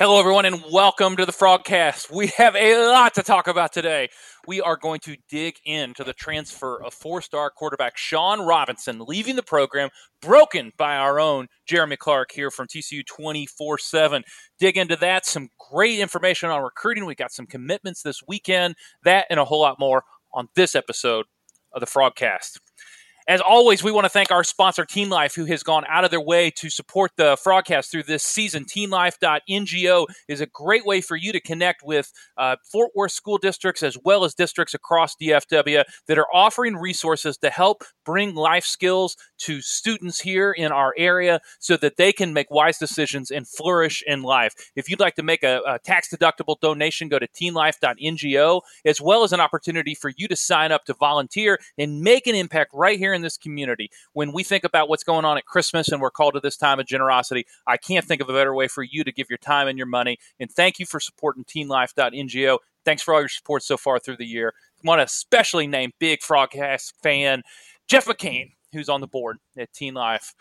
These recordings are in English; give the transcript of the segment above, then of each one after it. Hello, everyone, and welcome to the Frogcast. We have a lot to talk about today. We are going to dig into the transfer of four-star quarterback Shawn Robinson, leaving the program, broken by our own Jeremy Clark here from TCU 24-7. Dig into that, some great information on recruiting. We got some commitments this weekend, that and a whole lot more on this episode of the Frogcast. As always, we want to thank our sponsor, Teen Life, who has gone out of their way to support the Frogcast through this season. Teenlife.ngo is a great way for you to connect with Fort Worth school districts as well as districts across DFW that are offering resources to help bring life skills to students here in our area so that they can make wise decisions and flourish in life. If you'd like to make a tax-deductible donation, go to teenlife.ngo, as well as an opportunity for you to sign up to volunteer and make an impact right here in this community. When we think about what's going on at Christmas and we're called to this time of generosity, I can't think of a better way for you to give your time and your money. And thank you for supporting teenlife.ngo. Thanks for all your support so far through the year. I want to especially name big Frogcast fan Jeff McCain, who's on the board at Teen Life.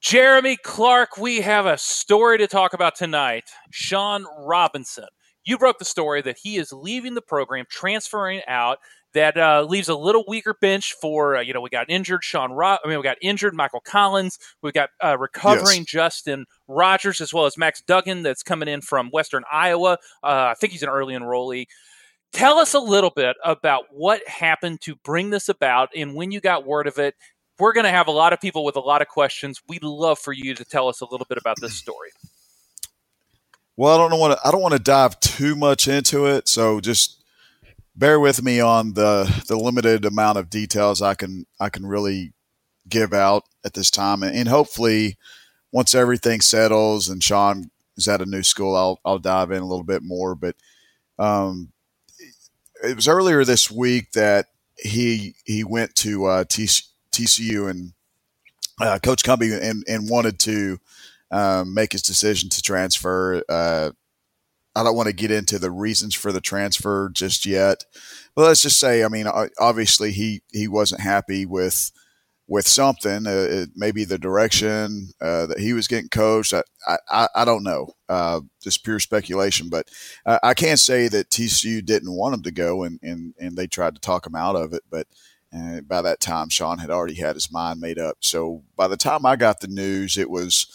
Jeremy Clark, we have a story to talk about tonight. Shawn Robinson. You broke the story that he is leaving the program, transferring out. That leaves a little weaker bench for, we got injured Michael Collins. We got recovering Justin Rogers, as well as Max Duggan that's coming in from Western Iowa. I think he's an early enrollee. Tell us a little bit about what happened to bring this about and when you got word of it. We're going to have a lot of people with a lot of questions. We'd love for you to tell us a little bit about this story. Well, I don't want to dive too much into it, so just bear with me on the limited amount of details I can really give out at this time. And hopefully once everything settles and Sean is at a new school, I'll dive in a little bit more. But it was earlier this week that he went to TCU and Coach Cumby and wanted to make his decision to transfer. I don't want to get into the reasons for the transfer just yet, but let's just say, I mean, obviously he wasn't happy with something, maybe the direction that he was getting coached. I don't know, just pure speculation, but I can't say that TCU didn't want him to go and they tried to talk him out of it. But by that time, Sean had already had his mind made up. So by the time I got the news, it was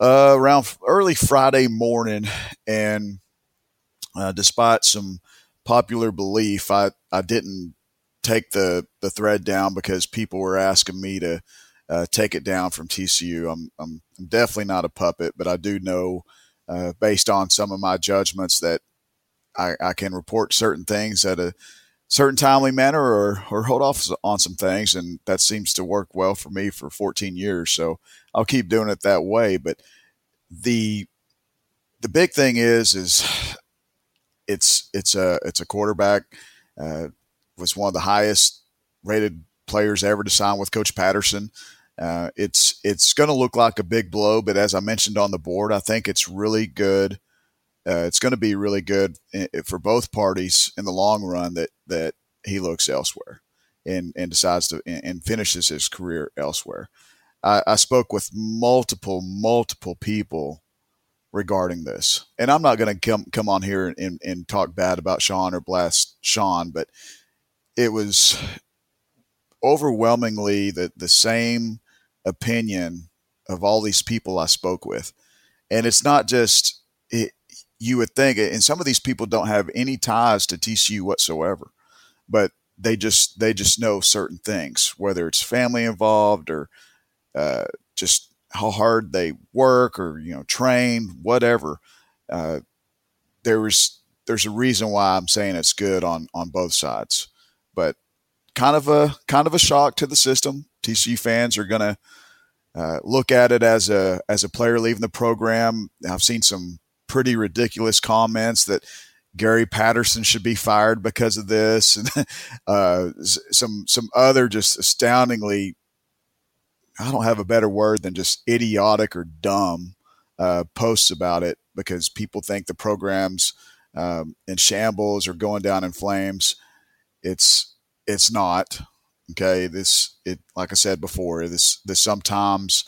around early Friday morning, and despite some popular belief, I didn't take the thread down because people were asking me to take it down from TCU. I'm definitely not a puppet, but I do know based on some of my judgments that I can report certain things at a certain timely manner or hold off on some things, and that seems to work well for me for 14 years, so I'll keep doing it that way. But the big thing is it's a quarterback, was one of the highest rated players ever to sign with Coach Patterson. It's going to look like a big blow, but as I mentioned on the board, I think it's really good. It's going to be really good for both parties in the long run that he looks elsewhere and decides to and finishes his career elsewhere. I spoke with multiple people regarding this, and I'm not going to come on here and talk bad about Sean or blast Sean, but it was overwhelmingly the same opinion of all these people I spoke with. And it's not just you would think, and some of these people don't have any ties to TCU whatsoever, but they just know certain things, whether it's family involved or just how hard they work or train, whatever. There's a reason why I'm saying it's good on both sides, but kind of a shock to the system. TCU fans are gonna look at it as a player leaving the program. I've seen some pretty ridiculous comments that Gary Patterson should be fired because of this, and some other just astoundingly, I don't have a better word than just idiotic or dumb posts about it, because people think the program's in shambles or going down in flames. It's not okay. Like I said before, this sometimes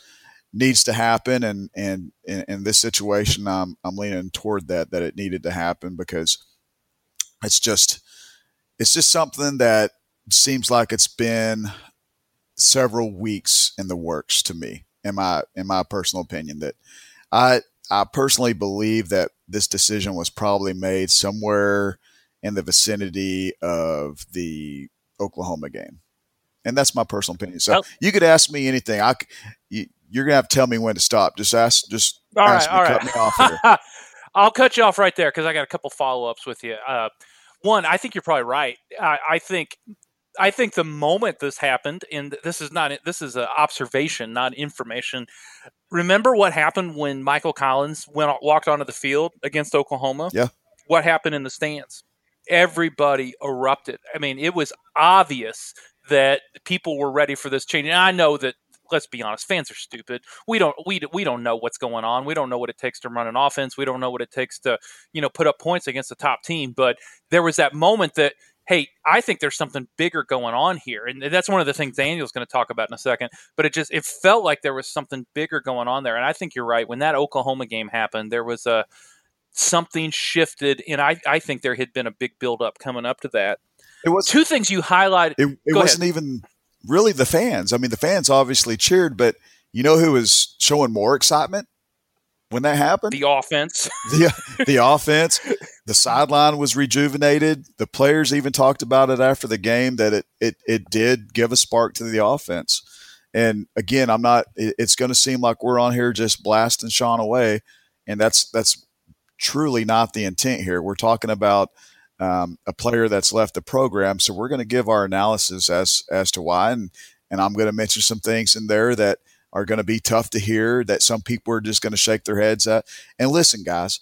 needs to happen. And in this situation, I'm leaning toward that it needed to happen, because it's just something that seems like it's been several weeks in the works to me, in my personal opinion, that I personally believe that this decision was probably made somewhere in the vicinity of the Oklahoma game. And that's my personal opinion. So you could ask me anything. You're going to have to tell me when to stop. Just all ask right, me, all cut right. me off here. I'll cut you off right there, because I got a couple follow-ups with you. One, I think you're probably right. I think the moment this happened, and this is an observation, not information. Remember what happened when Michael Collins walked onto the field against Oklahoma? Yeah. What happened in the stands? Everybody erupted. I mean, it was obvious that people were ready for this change. And I know that, let's be honest, fans are stupid. We don't know what's going on. We don't know what it takes to run an offense. We don't know what it takes to, put up points against a top team. But there was that moment that, hey, I think there's something bigger going on here. And that's one of the things Daniel's going to talk about in a second. But it felt like there was something bigger going on there. And I think you're right. When that Oklahoma game happened, there was something shifted. And I think there had been a big buildup coming up to that. It was two things you highlighted. It wasn't ahead. Even really the fans. I mean, the fans obviously cheered, but you know who was showing more excitement when that happened? The offense. The offense. The sideline was rejuvenated. The players even talked about it after the game, that it did give a spark to the offense. And again, it's going to seem like we're on here just blasting Sean away, and that's truly not the intent here. We're talking about a player that's left the program, so we're going to give our analysis as to why, and I'm going to mention some things in there that are going to be tough to hear, that some people are just going to shake their heads at. And listen, guys,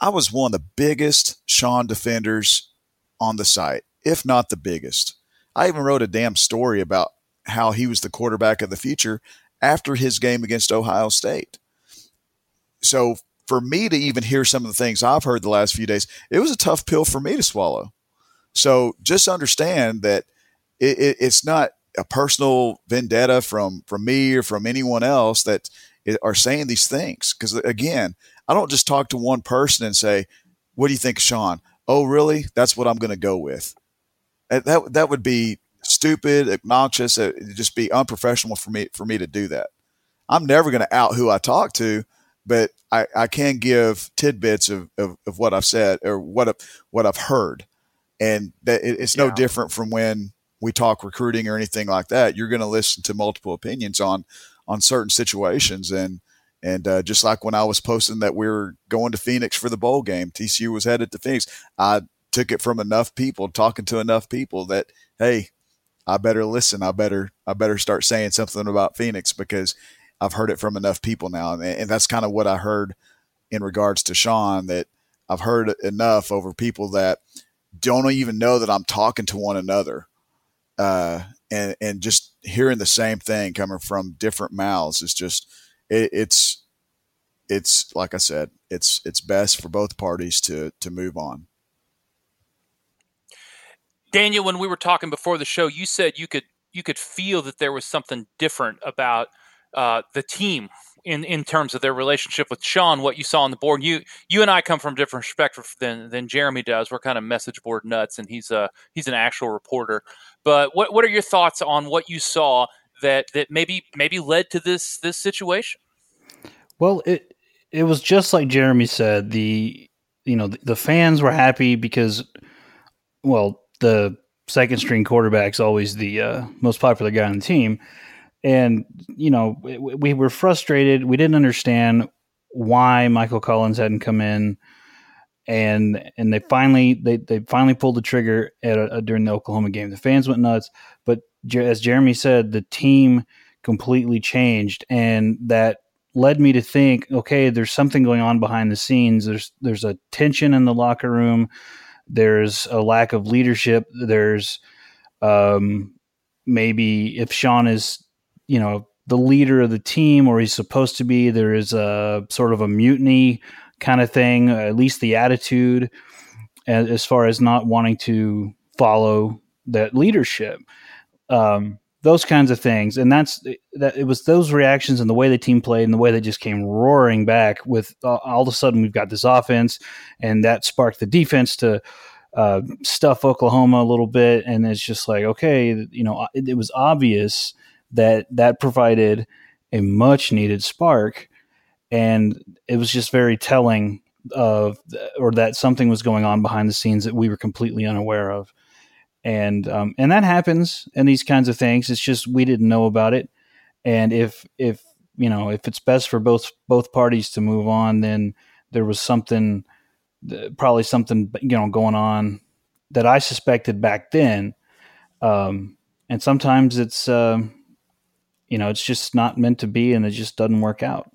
I was one of the biggest Sean defenders on the site, if not the biggest. I even wrote a damn story about how he was the quarterback of the future after his game against Ohio State. So for me to even hear some of the things I've heard the last few days, it was a tough pill for me to swallow. So just understand that it's not a personal vendetta from me or from anyone else that are saying these things. Because again, I don't just talk to one person and say, what do you think, Sean? Oh, really? That's what I'm going to go with. That would be stupid, obnoxious. It'd just be unprofessional for me to do that. I'm never going to out who I talk to, but I can give tidbits of what I've said or what I've heard. And that it's no different from when we talk recruiting or anything like that. You're going to listen to multiple opinions on certain situations. And just like when I was posting that we were going to Phoenix for the bowl game, TCU was headed to Phoenix. I took it from enough people, talking to enough people, that, hey, I better listen. I better start saying something about Phoenix, because I've heard it from enough people now. And that's kind of what I heard in regards to Sean, that I've heard enough over people that don't even know that I'm talking to one another. And just hearing the same thing coming from different mouths is just, it's like I said, it's best for both parties to move on. Daniel, when we were talking before the show, you said you could feel that there was something different about the team in terms of their relationship with Sean, what you saw on the board. You and I come from different perspectives than Jeremy does. We're kind of message board nuts, and he's an actual reporter. But what are your thoughts on what you saw that maybe led to this situation? Well, it was just like Jeremy said. The fans were happy because, well, the second string quarterback's always the most popular guy on the team. And, we were frustrated. We didn't understand why Michael Collins hadn't come in, and they finally pulled the trigger during the Oklahoma game. The fans went nuts, but as Jeremy said, the team completely changed, and that led me to think, okay, there's something going on behind the scenes. There's a tension in the locker room. There's a lack of leadership. There's maybe if Sean is, the leader of the team, or he's supposed to be, there is a sort of a mutiny kind of thing, at least the attitude as far as not wanting to follow that leadership. those kinds of things. And it was those reactions and the way the team played and the way they just came roaring back with all of a sudden we've got this offense, and that sparked the defense to stuff Oklahoma a little bit. And it's just like, okay, you know, it was obvious that provided a much needed spark. And it was just very telling that something was going on behind the scenes that we were completely unaware of. And that happens in these kinds of things. It's just, we didn't know about it. And if it's best for both parties to move on, then there was probably something, you know, going on that I suspected back then. And sometimes it's, you know, it's just not meant to be, and it just doesn't work out.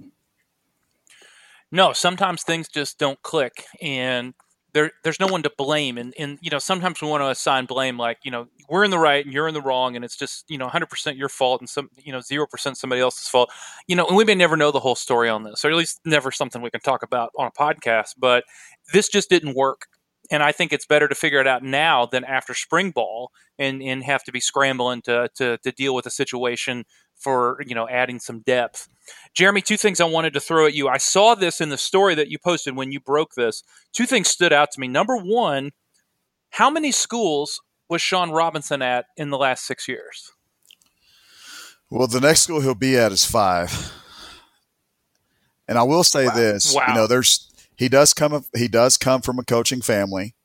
No, sometimes things just don't click, and there's no one to blame. And, you know, sometimes we want to assign blame, like, you know, we're in the right and you're in the wrong, and it's just, you know, 100% your fault and 0% somebody else's fault, you know, and we may never know the whole story on this, or at least never something we can talk about on a podcast, but this just didn't work. And I think it's better to figure it out now than after spring ball and have to be scrambling to deal with a situation for, you know, adding some depth. Jeremy, two things I wanted to throw at you. I saw this in the story that you posted when you broke this. Two things stood out to me. Number one, how many schools was Shawn Robinson at in the last 6 years? Well, the next school he'll be at is 5. And I will say this, you know, he does come from a coaching family.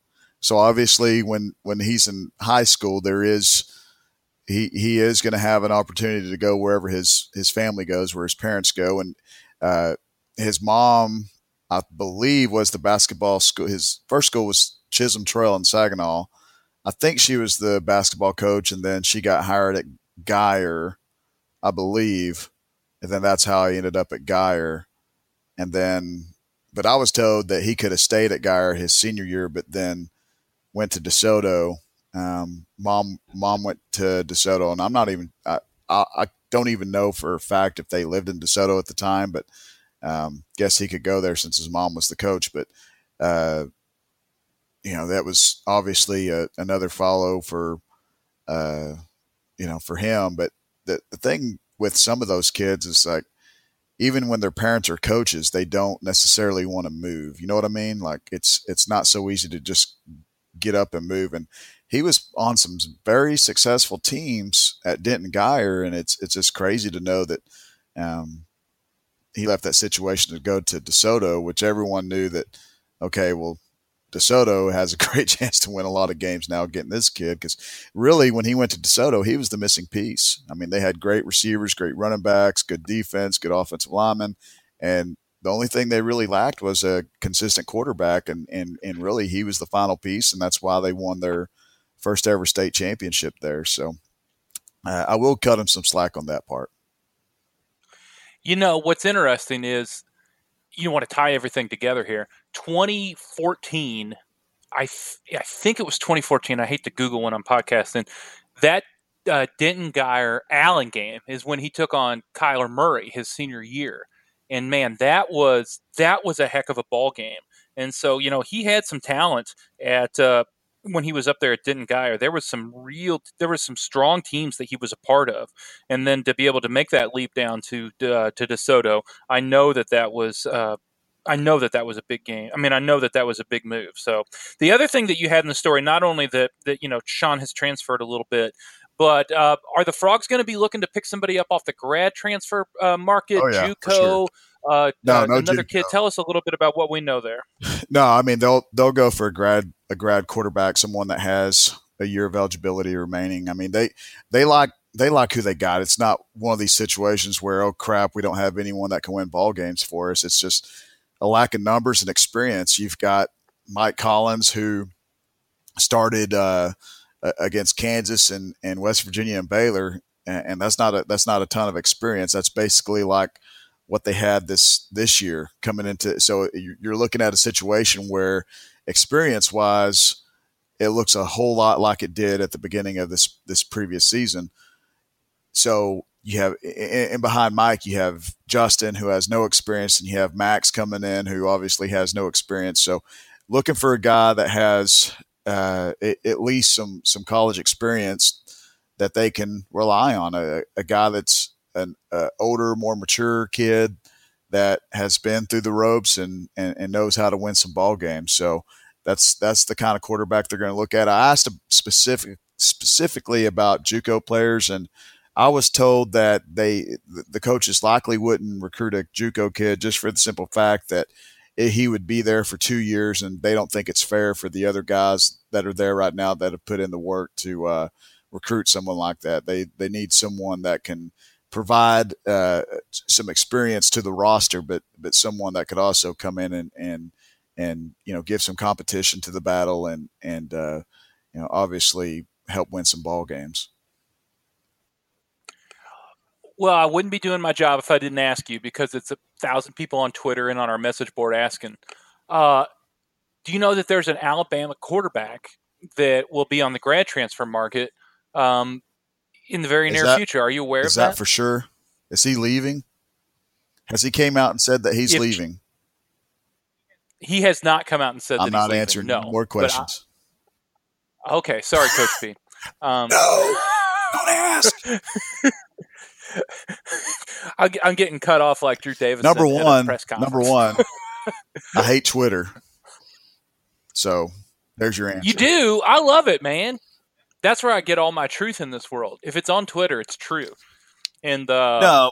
So obviously when he's in high school, he is going to have an opportunity to go wherever his family goes, where his parents go. And his mom, I believe, was the basketball school. His first school was Chisholm Trail in Saginaw. I think she was the basketball coach, and then she got hired at Guyer, I believe. And then that's how he ended up at Guyer. And then – but I was told that he could have stayed at Guyer his senior year, but then went to DeSoto. Mom went to DeSoto, and I'm not even, I don't even know for a fact if they lived in DeSoto at the time, but, guess he could go there since his mom was the coach. But, you know, that was obviously another follow for, you know, for him. But the thing with some of those kids is, like, even when their parents are coaches, they don't necessarily want to move. You know what I mean? Like, it's not so easy to just get up and move. And he was on some very successful teams at Denton Guyer, and it's just crazy to know that he left that situation to go to DeSoto, which everyone knew that, okay, well, DeSoto has a great chance to win a lot of games now getting this kid, because really when he went to DeSoto, he was the missing piece. I mean, they had great receivers, great running backs, good defense, good offensive linemen, and the only thing they really lacked was a consistent quarterback, and really he was the final piece, and that's why they won their – first ever state championship there. So I will cut him some slack on that part. You know, what's interesting is, you want to tie everything together here. 2014, I think it was 2014. I hate to Google when I'm podcasting. That Denton Guyer Allen game is when he took on Kyler Murray his senior year. And man, that was a heck of a ball game. And so, you know, he had some talent at, when he was up there at Denton Guyer, there was some strong teams that he was a part of, and then to be able to make that leap down to DeSoto, I know that was a big game. I mean, I know that was a big move. So the other thing that you had in the story, not only that you know, Shawn has transferred a little bit, but are the Frogs going to be looking to pick somebody up off the grad transfer market? Oh, yeah, JUCO. For sure. No, another kid. Tell us a little bit about what we know there. No, I mean, they'll go for a grad quarterback, someone that has a year of eligibility remaining. I mean, they like who they got. It's not one of these situations where, oh crap, we don't have anyone that can win ball games for us. It's just a lack of numbers and experience. You've got Mike Collins, who started against Kansas and West Virginia and Baylor, and that's not a ton of experience. That's basically like what they had this year coming into. So you're looking at a situation where experience wise, it looks a whole lot like it did at the beginning of this previous season. So you have, and behind Mike, you have Justin, who has no experience, and you have Max coming in, who obviously has no experience. So looking for a guy that has at least some college experience that they can rely on, a guy that's an older, more mature kid that has been through the ropes and knows how to win some ball games. So that's the kind of quarterback they're going to look at. I asked specifically about JUCO players, and I was told that the coaches likely wouldn't recruit a JUCO kid just for the simple fact that he would be there for 2 years, and they don't think it's fair for the other guys that are there right now that have put in the work to recruit someone like that. They need someone that can provide some experience to the roster, but someone that could also come in and you know, give some competition to the battle and you know, obviously help win some ball games. Well, I wouldn't be doing my job if I didn't ask you, because it's 1,000 people on Twitter and on our message board asking. Do you know that there's an Alabama quarterback that will be on the grad transfer market in the very near future? Are you aware of that? Is that for sure? Is he leaving? Has he came out and said that he's leaving? He has not come out and said that he's leaving. I'm not answering more questions. Okay, sorry, Coach B. No, don't ask. I'm getting cut off like Drew Davis. Number one, I hate Twitter. So there's your answer. You do? I love it, man. That's where I get all my truth in this world. If it's on Twitter, it's true. And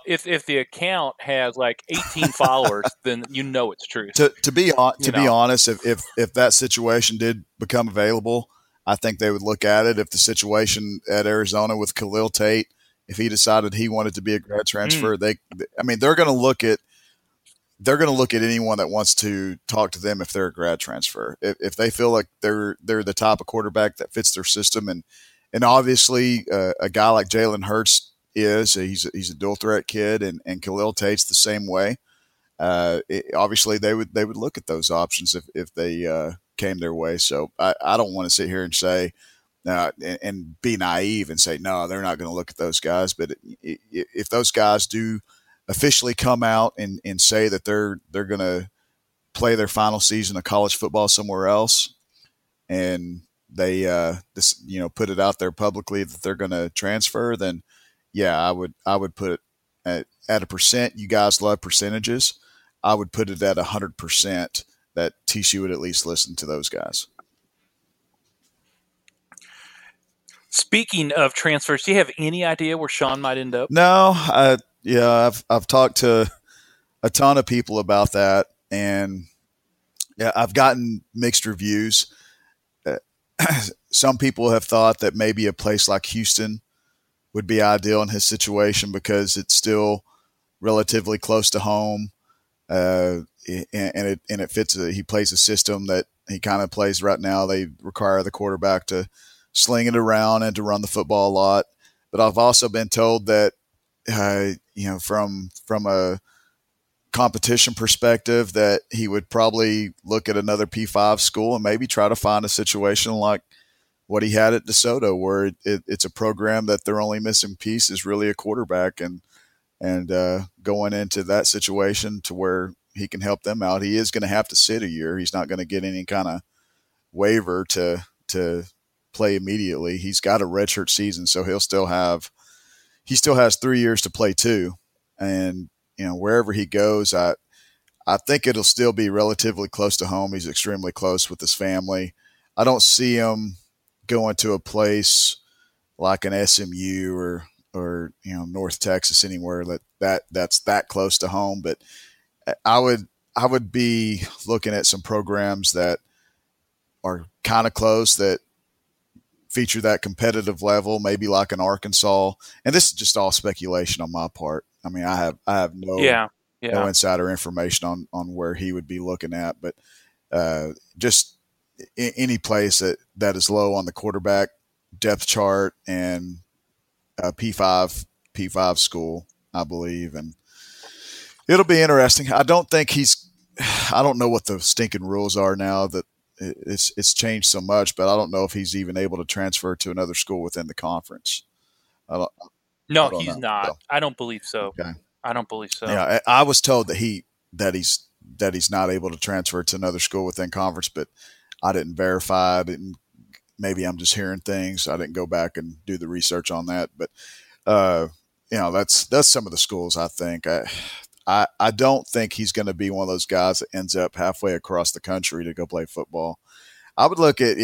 if the account has like 18 followers, then you know it's true. To be honest, if that situation did become available, I think they would look at it. If the situation at Arizona with Khalil Tate, if he decided he wanted to be a grad transfer, they're going to look at anyone that wants to talk to them if they're a grad transfer. If they feel like they're the type of quarterback that fits their system, and obviously a guy like Jalen Hurts is, he's a dual threat kid, and Khalil Tate's the same way. Obviously, they would look at those options if they came their way. So I don't want to sit here and say. And be naive and say, no, they're not going to look at those guys. But if those guys do officially come out and say that they're going to play their final season of college football somewhere else, and they put it out there publicly that they're going to transfer, then yeah, I would put it at a percent. You guys love percentages. I would put it at 100% that TCU would at least listen to those guys. Speaking of transfers, do you have any idea where Sean might end up? No, I've talked to a ton of people about that, and yeah, I've gotten mixed reviews. Some people have thought that maybe a place like Houston would be ideal in his situation because it's still relatively close to home, and it fits. He plays a system that he kind of plays right now. They require the quarterback to sling it around and to run the football a lot. But I've also been told that, from a competition perspective, that he would probably look at another P5 school and maybe try to find a situation like what he had at DeSoto, where it's a program that their only missing piece is really a quarterback, and going into that situation to where he can help them out. He is going to have to sit a year. He's not going to get any kind of waiver to play immediately. He's got a redshirt season, so he still has 3 years to play too. And wherever he goes, I think it'll still be relatively close to home. He's extremely close with his family. I don't see him going to a place like an SMU or North Texas, anywhere that's that close to home. But I would be looking at some programs that are kind of close, that feature that competitive level, maybe like an Arkansas. And this is just all speculation on my part. I mean, I have no insider information on where he would be looking at, but just any place that is low on the quarterback depth chart, and a P5 school, I believe. And it'll be interesting. I don't know what the stinking rules are now that it's changed so much, but I don't know if he's even able to transfer to another school within the conference. I don't know. No. I don't believe so. Okay. I don't believe so. Yeah, I was told that he's not able to transfer to another school within conference, but I didn't verify. I didn't maybe I'm just hearing things. I didn't go back and do the research on that, but you know, that's some of the schools. I think I don't think he's going to be one of those guys that ends up halfway across the country to go play football. I would look at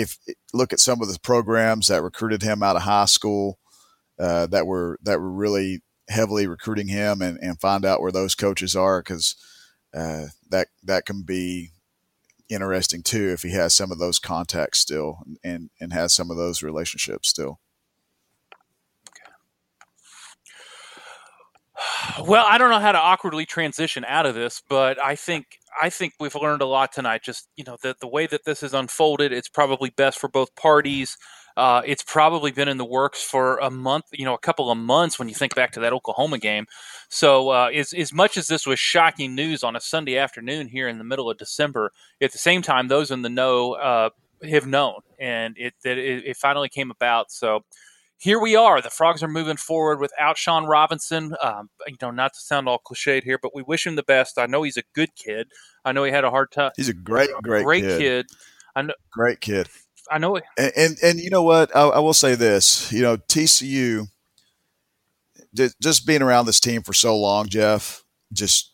some of the programs that recruited him out of high school, that were really heavily recruiting him, and find out where those coaches are, because that can be interesting too if he has some of those contacts still and has some of those relationships still. Well, I don't know how to awkwardly transition out of this, but I think we've learned a lot tonight. Just, you know, the way that this has unfolded, it's probably best for both parties. It's probably been in the works for a month, you know, a couple of months when you think back to that Oklahoma game. So as much as this was shocking news on a Sunday afternoon here in the middle of December, at the same time, those in the know have known, and it finally came about. So here we are. The Frogs are moving forward without Shawn Robinson. You know, not to sound all cliched here, but we wish him the best. I know he's a good kid. I know he had a hard time. He's a great kid. I know, great kid. I know it. And you know what? I will say this. You know, TCU, just being around this team for so long, Jeff, just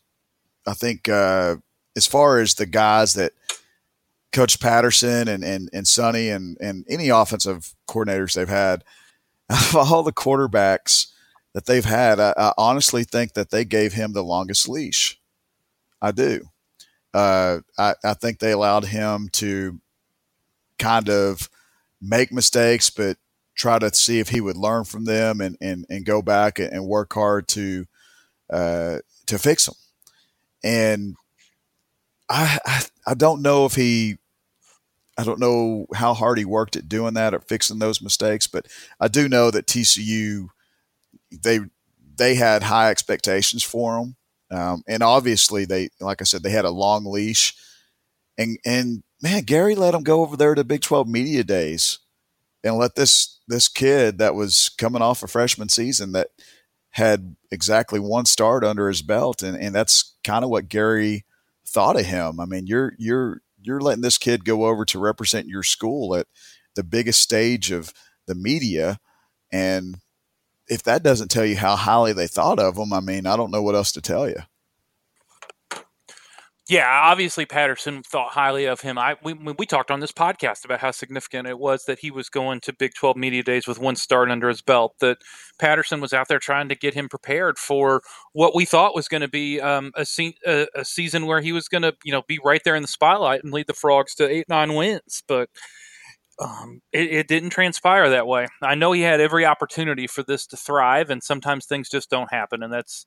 I think as far as the guys that Coach Patterson and Sonny and any offensive coordinators they've had, of all the quarterbacks that they've had, I honestly think that they gave him the longest leash. I do. I think they allowed him to kind of make mistakes, but try to see if he would learn from them and go back and work hard to fix them. And I don't know if he, I don't know how hard he worked at doing that or fixing those mistakes, but I do know that TCU, they had high expectations for him. And obviously like I said, they had a long leash, and man, Gary let him go over there to Big 12 media days and let this kid that was coming off a freshman season that had exactly one start under his belt. And that's kind of what Gary thought of him. I mean, you're letting this kid go over to represent your school at the biggest stage of the media. And if that doesn't tell you how highly they thought of him, I mean, I don't know what else to tell you. Yeah, obviously Patterson thought highly of him. We talked on this podcast about how significant it was that he was going to Big 12 media days with one start under his belt, that Patterson was out there trying to get him prepared for what we thought was going to be a season where he was going to, you know, be right there in the spotlight and lead the Frogs to 8-9 wins. But it didn't transpire that way. I know he had every opportunity for this to thrive, and sometimes things just don't happen, and that's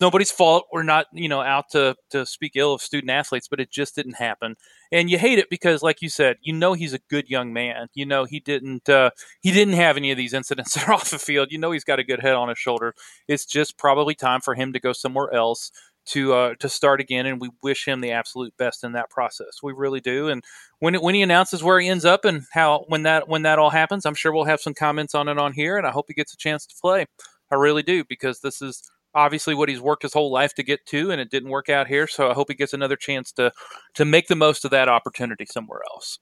nobody's fault. We're not, you know, out to speak ill of student athletes, but it just didn't happen. And you hate it because, like you said, you know, he's a good young man. You know, he didn't have any of these incidents that are off the field. You know, he's got a good head on his shoulder. It's just probably time for him to go somewhere else to start again. And we wish him the absolute best in that process. We really do. And when he announces where he ends up and how, when that all happens, I'm sure we'll have some comments on it on here. And I hope he gets a chance to play. I really do, because this is obviously what he's worked his whole life to get to, and it didn't work out here. So I hope he gets another chance to make the most of that opportunity somewhere else.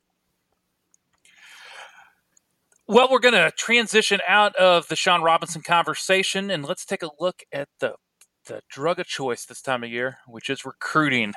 Well, we're going to transition out of the Shawn Robinson conversation, and let's take a look at the drug of choice this time of year, which is recruiting.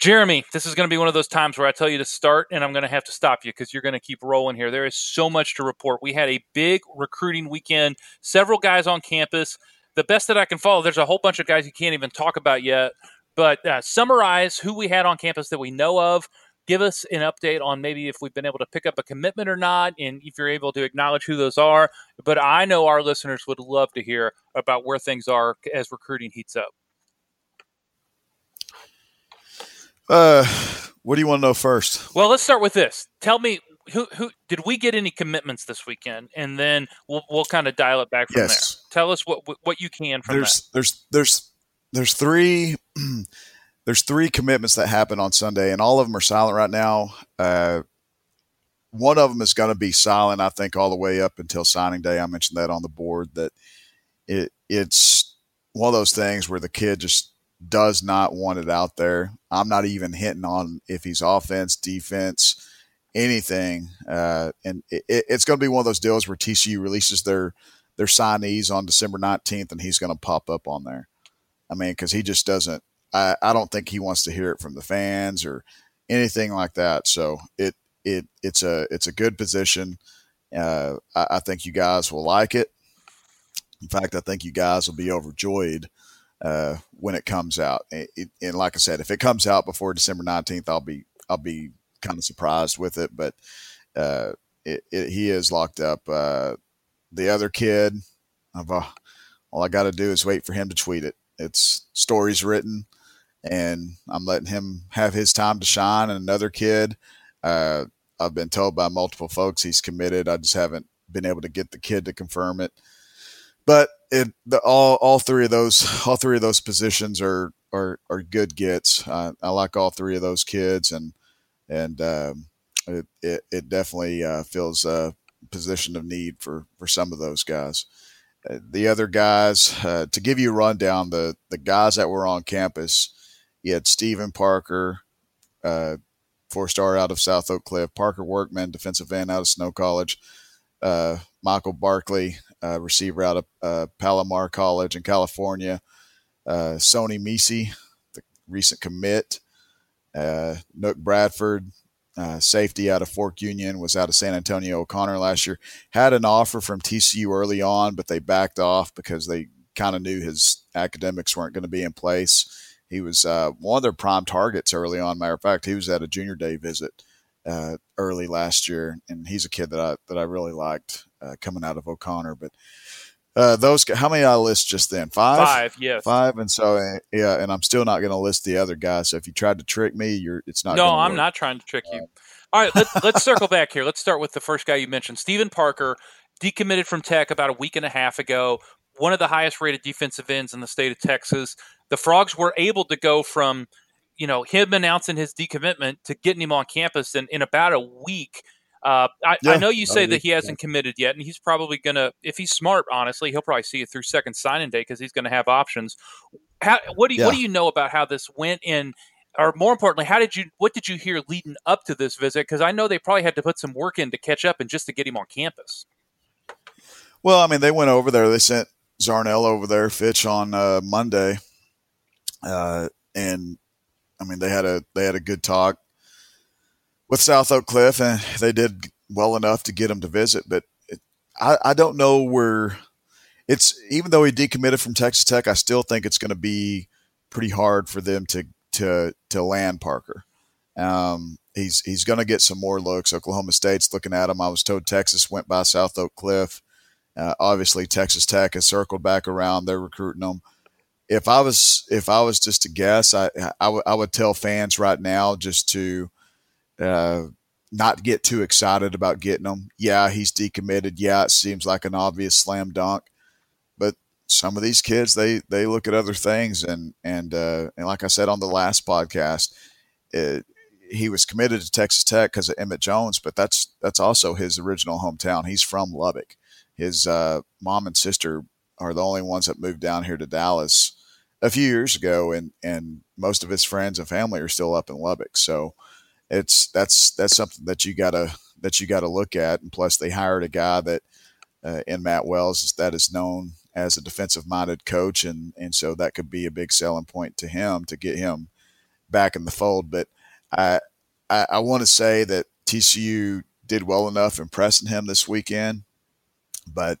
Jeremy, this is going to be one of those times where I tell you to start and I'm going to have to stop you because you're going to keep rolling here. There is so much to report. We had a big recruiting weekend, several guys on campus. The best that I can follow, there's a whole bunch of guys you can't even talk about yet, but summarize who we had on campus that we know of. Give us an update on maybe if we've been able to pick up a commitment or not, and if you're able to acknowledge who those are. But I know our listeners would love to hear about where things are as recruiting heats up. What do you want to know first? Well, let's start with this. Tell me, who did we get any commitments this weekend? And then we'll kind of dial it back from there. Tell us what you can from that. There's three commitments that happened on Sunday, and all of them are silent right now. One of them is going to be silent, I think, all the way up until signing day. I mentioned that on the board, that it's one of those things where the kid just does not want it out there. I'm not even hitting on if he's offense, defense, anything. And it's going to be one of those deals where TCU releases their signees on December 19th, and he's going to pop up on there. I mean, because he just doesn't – I don't think he wants to hear it from the fans or anything like that. So it's a good position. I think you guys will like it. In fact, I think you guys will be overjoyed when it comes out. And like I said, if it comes out before December 19th, I'll be kind of surprised with it. But he is locked up. The other kid, all I got to do is wait for him to tweet it. It's stories written, and I'm letting him have his time to shine. And another kid, I've been told by multiple folks he's committed. I just haven't been able to get the kid to confirm it. But all three of those positions are good gets. I like all three of those kids, and it definitely fills a position of need for some of those guys. The other guys, to give you a rundown, the guys that were on campus, you had Steven Parker, four-star out of South Oak Cliff, Parker Workman, defensive end out of Snow College, Michael Barkley, receiver out of Palomar College in California, Sony Misi, the recent commit, Nook Bradford, safety out of Fork Union, was out of San Antonio O'Connor last year, had an offer from TCU early on, but they backed off because they kind of knew his academics weren't going to be in place. He was one of their prime targets early on. Matter of fact, he was at a junior day visit early last year, and he's a kid that I really liked coming out of O'Connor. But those, how many I list just then? Five, yes. Five, and so yeah, and I'm still not going to list the other guys. So if you tried to trick me, it's not. No, I'm not trying to trick you. All right, let's circle back here. Let's start with the first guy you mentioned, Steven Parker, decommitted from Tech about a week and a half ago. One of the highest rated defensive ends in the state of Texas. The Frogs were able to go from, him announcing his decommitment to getting him on campus in about a week. I know you say that he hasn't committed yet, and he's probably going to, if he's smart, honestly, he'll probably see it through second signing day because he's going to have options. What do you know about how this went in, or more importantly, what did you hear leading up to this visit? Because I know they probably had to put some work in to catch up and just to get him on campus. Well, I mean, they went over there. They sent Zarnell over there, Fitch, on Monday. And I mean, they had a good talk with South Oak Cliff, and they did well enough to get him to visit. But I don't know where it's, even though he decommitted from Texas Tech, I still think it's going to be pretty hard for them to land Parker. He's going to get some more looks. Oklahoma State's looking at him. I was told Texas went by South Oak Cliff. Obviously Texas Tech has circled back around. They're recruiting him. If I was just to guess, I would tell fans right now just to not get too excited about getting him. Yeah, he's decommitted. Yeah, it seems like an obvious slam dunk. But some of these kids, they look at other things, and like I said on the last podcast, he was committed to Texas Tech because of Emmett Jones, but that's also his original hometown. He's from Lubbock. His mom and sister are the only ones that moved down here to Dallas a few years ago, and most of his friends and family are still up in Lubbock. So that's something that you gotta look at. And plus, they hired a guy that in Matt Wells that is known as a defensive minded coach, and so that could be a big selling point to him to get him back in the fold. But I want to say that TCU did well enough in pressing him this weekend, but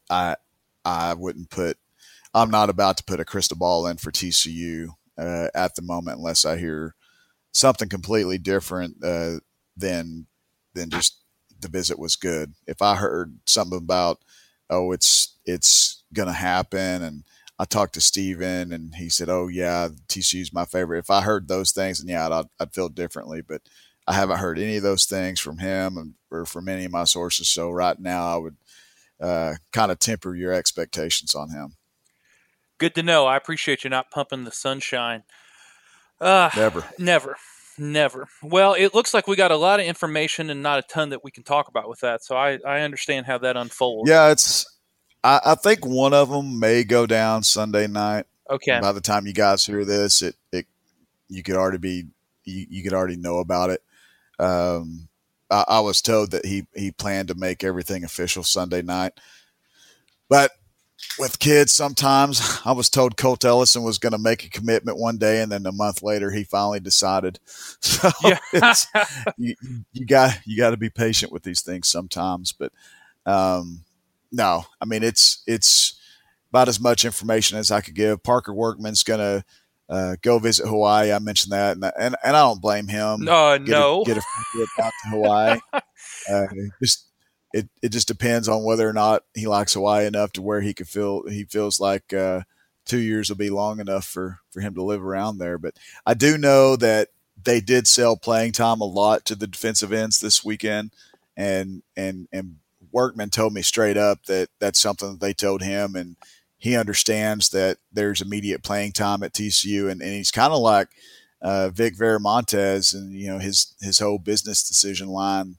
I'm not about to put a crystal ball in for TCU at the moment, unless I hear something completely different than just the visit was good. If I heard something about, oh, it's going to happen, and I talked to Steven and he said, oh yeah, TCU's my favorite. If I heard those things, then yeah, I'd feel differently, but I haven't heard any of those things from him or from any of my sources. So right now I would, kind of temper your expectations on him. Good to know. I appreciate you not pumping the sunshine. Never. Well, it looks like we got a lot of information and not a ton that we can talk about with that. So I understand how that unfolds. Yeah, I think one of them may go down Sunday night. Okay. And by the time you guys hear this, you could already know about it. I was told that he planned to make everything official Sunday night. But with kids, sometimes I was told Colt Ellison was going to make a commitment one day, and then a month later, he finally decided. So yeah. you got to be patient with these things sometimes. But no, I mean it's about as much information as I could give. Parker Workman's going to go visit Hawaii. I mentioned that, and I don't blame him. Get a trip out to Hawaii. It just depends on whether or not he likes Hawaii enough to where he feels like 2 years will be long enough for him to live around there. But I do know that they did sell playing time a lot to the defensive ends this weekend, and Workman told me straight up that that's something that they told him, and he understands that there's immediate playing time at TCU, and he's kind of like Vic Veeramontes and his whole business decision line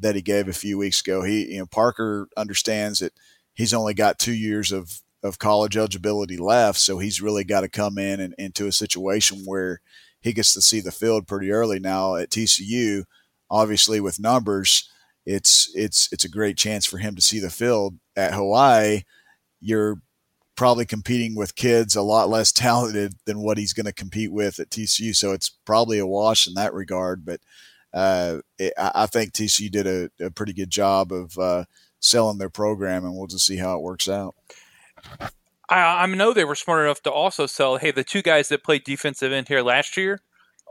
that he gave a few weeks ago. Parker understands that he's only got 2 years of college eligibility left. So he's really got to come in and into a situation where he gets to see the field pretty early. Now at TCU, obviously with numbers, it's a great chance for him to see the field. At Hawaii, you're probably competing with kids a lot less talented than what he's going to compete with at TCU. So it's probably a wash in that regard, but I think TCU did a pretty good job of selling their program, and we'll just see how it works out. I know they were smart enough to also sell, hey, the two guys that played defensive end here last year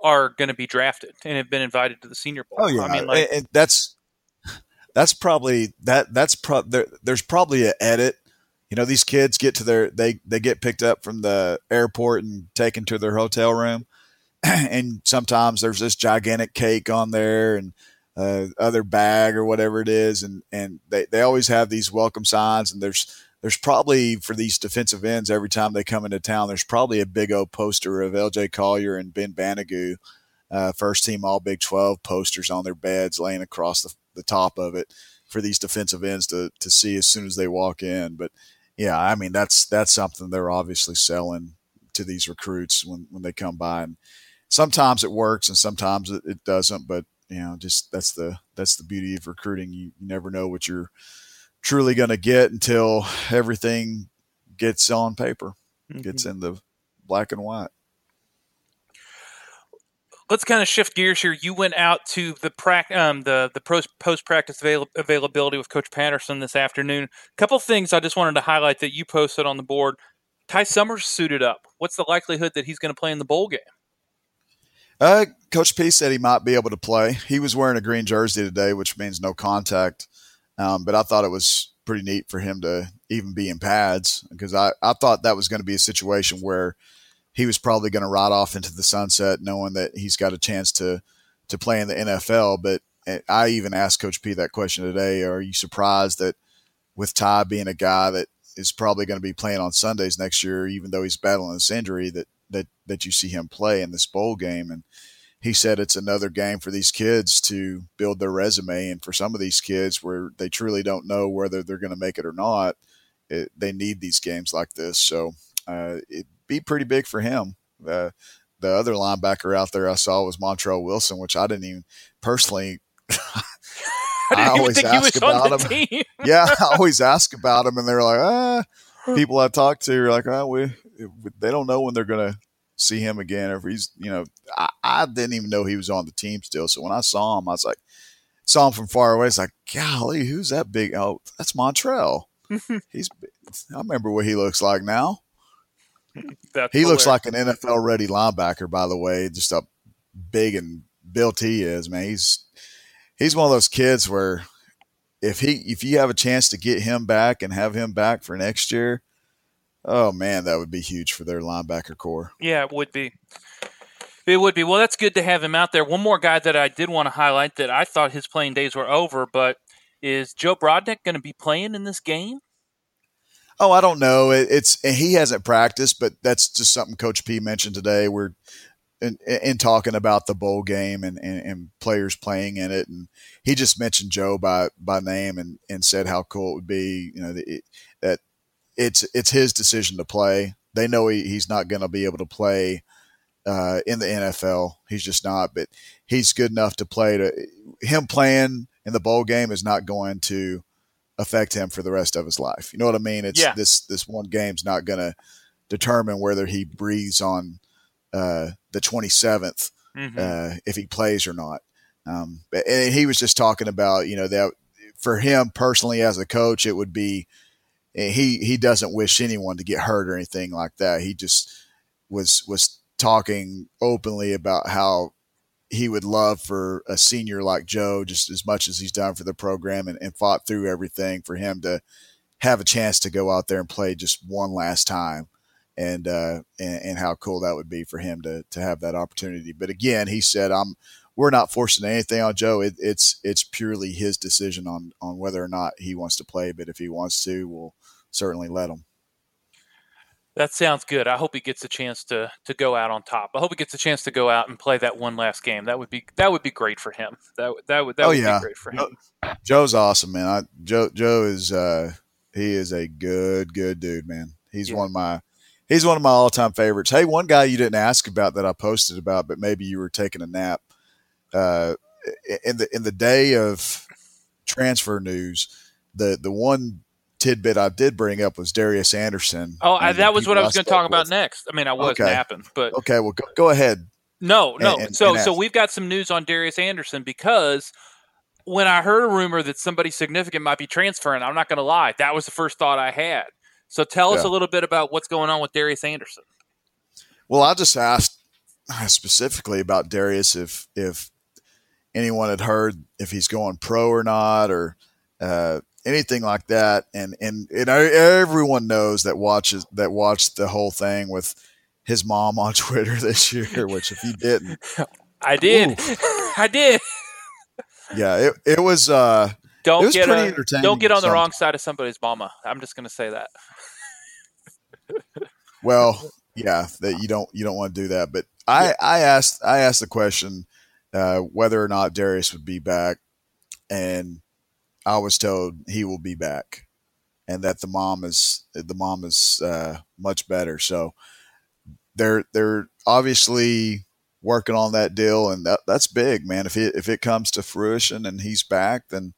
are going to be drafted and have been invited to the Senior Bowl. Oh, yeah. I mean, and that's probably that. There's probably an edit. These kids get to they get picked up from the airport and taken to their hotel room. And sometimes there's this gigantic cake on there and other bag or whatever it is. And they always have these welcome signs. And there's probably, for these defensive ends, every time they come into town, there's probably a big old poster of LJ Collier and Ben Banigou, first team all Big 12 posters on their beds laying across the top of it for these defensive ends to see as soon as they walk in. But yeah, I mean, that's something they're obviously selling to these recruits when they come by. And sometimes it works and sometimes it doesn't, but just that's the beauty of recruiting. You never know what you're truly going to get until everything gets on paper, gets in the black and white. Let's kind of shift gears here. You went out to the post-practice availability with Coach Patterson this afternoon. A couple things I just wanted to highlight that you posted on the board. Ty Summers suited up. What's the likelihood that he's going to play in the bowl game? Coach P said he might be able to play. He was wearing a green jersey today, which means no contact. But I thought it was pretty neat for him to even be in pads, because I thought that was going to be a situation where he was probably going to ride off into the sunset knowing that he's got a chance to play in the NFL. But I even asked Coach P that question today. Are you surprised that with Ty being a guy that is probably going to be playing on Sundays next year, even though he's battling this injury, that you see him play in this bowl game? And he said it's another game for these kids to build their resume. And for some of these kids where they truly don't know whether they're going to make it or not, they need these games like this. So it'd be pretty big for him. The other linebacker out there I saw was Montrell Wilson, which I didn't even personally – I always ask about him. Yeah, I always ask about him, and they're like, people I talk to are like, they don't know when they're going to see him again. Or if he's, I didn't even know he was on the team still. So when I saw him, I was like, saw him from far away. It's like, golly, who's that big? Oh, that's Montrell. I remember what he looks like now. He looks like an NFL ready linebacker, by the way, just up big and built he is, man. He's one of those kids where if you have a chance to get him back and have him back for next year, oh man, that would be huge for their linebacker core. Yeah, it would be. It would be. Well, that's good to have him out there. One more guy that I did want to highlight that I thought his playing days were over, but is Joe Brodnick going to be playing in this game? Oh, I don't know. He hasn't practiced, but that's just something Coach P mentioned today. We're in talking about the bowl game and players playing in it. And he just mentioned Joe by name and said how cool it would be, that it's his decision to play. They know he's not going to be able to play in the NFL. He's just not, but he's good enough to play. Him playing in the bowl game is not going to affect him for the rest of his life. You know what I mean? It's this one game's not going to determine whether he breathes on the 27th if he plays or not. And he was just talking about, you know, that for him personally as a coach, it would be he doesn't wish anyone to get hurt or anything like that. He just was talking openly about how he would love for a senior like Joe, just as much as he's done for the program and fought through everything, for him to have a chance to go out there and play just one last time, and how cool that would be for him to have that opportunity. But again, he said, we're not forcing anything on Joe. It's purely his decision on whether or not he wants to play. But if he wants to, we'll certainly let him. That sounds good. I hope he gets a chance to go out on top. I hope he gets a chance to go out and play that one last game. That would be great for him. That would be great for him. Joe's awesome, man. Joe is he is a good dude, man. He's one of my all-time favorites. Hey, one guy you didn't ask about that I posted about, but maybe you were taking a nap. In the day of transfer news, the one tidbit I did bring up was Darius Anderson. Oh, that was what I was going to talk about next. I mean, I was napping, but okay, well, go ahead. No. So we've got some news on Darius Anderson, because when I heard a rumor that somebody significant might be transferring, I'm not going to lie, that was the first thought I had. So tell us a little bit about what's going on with Darius Anderson. Well, I just asked specifically about Darius if anyone had heard if he's going pro or not, or anything like that. And everyone knows that watched the whole thing with his mom on Twitter this year, which if you didn't, I did. Yeah. It was, pretty entertaining. Don't get on the wrong side of somebody's mama. I'm just going to say that. Well, yeah, that you don't want to do that. But I asked the question, whether or not Darius would be back, and I was told he will be back, and that the mom is much better. So they're obviously working on that deal, and that's big, man. If it comes to fruition and he's back, then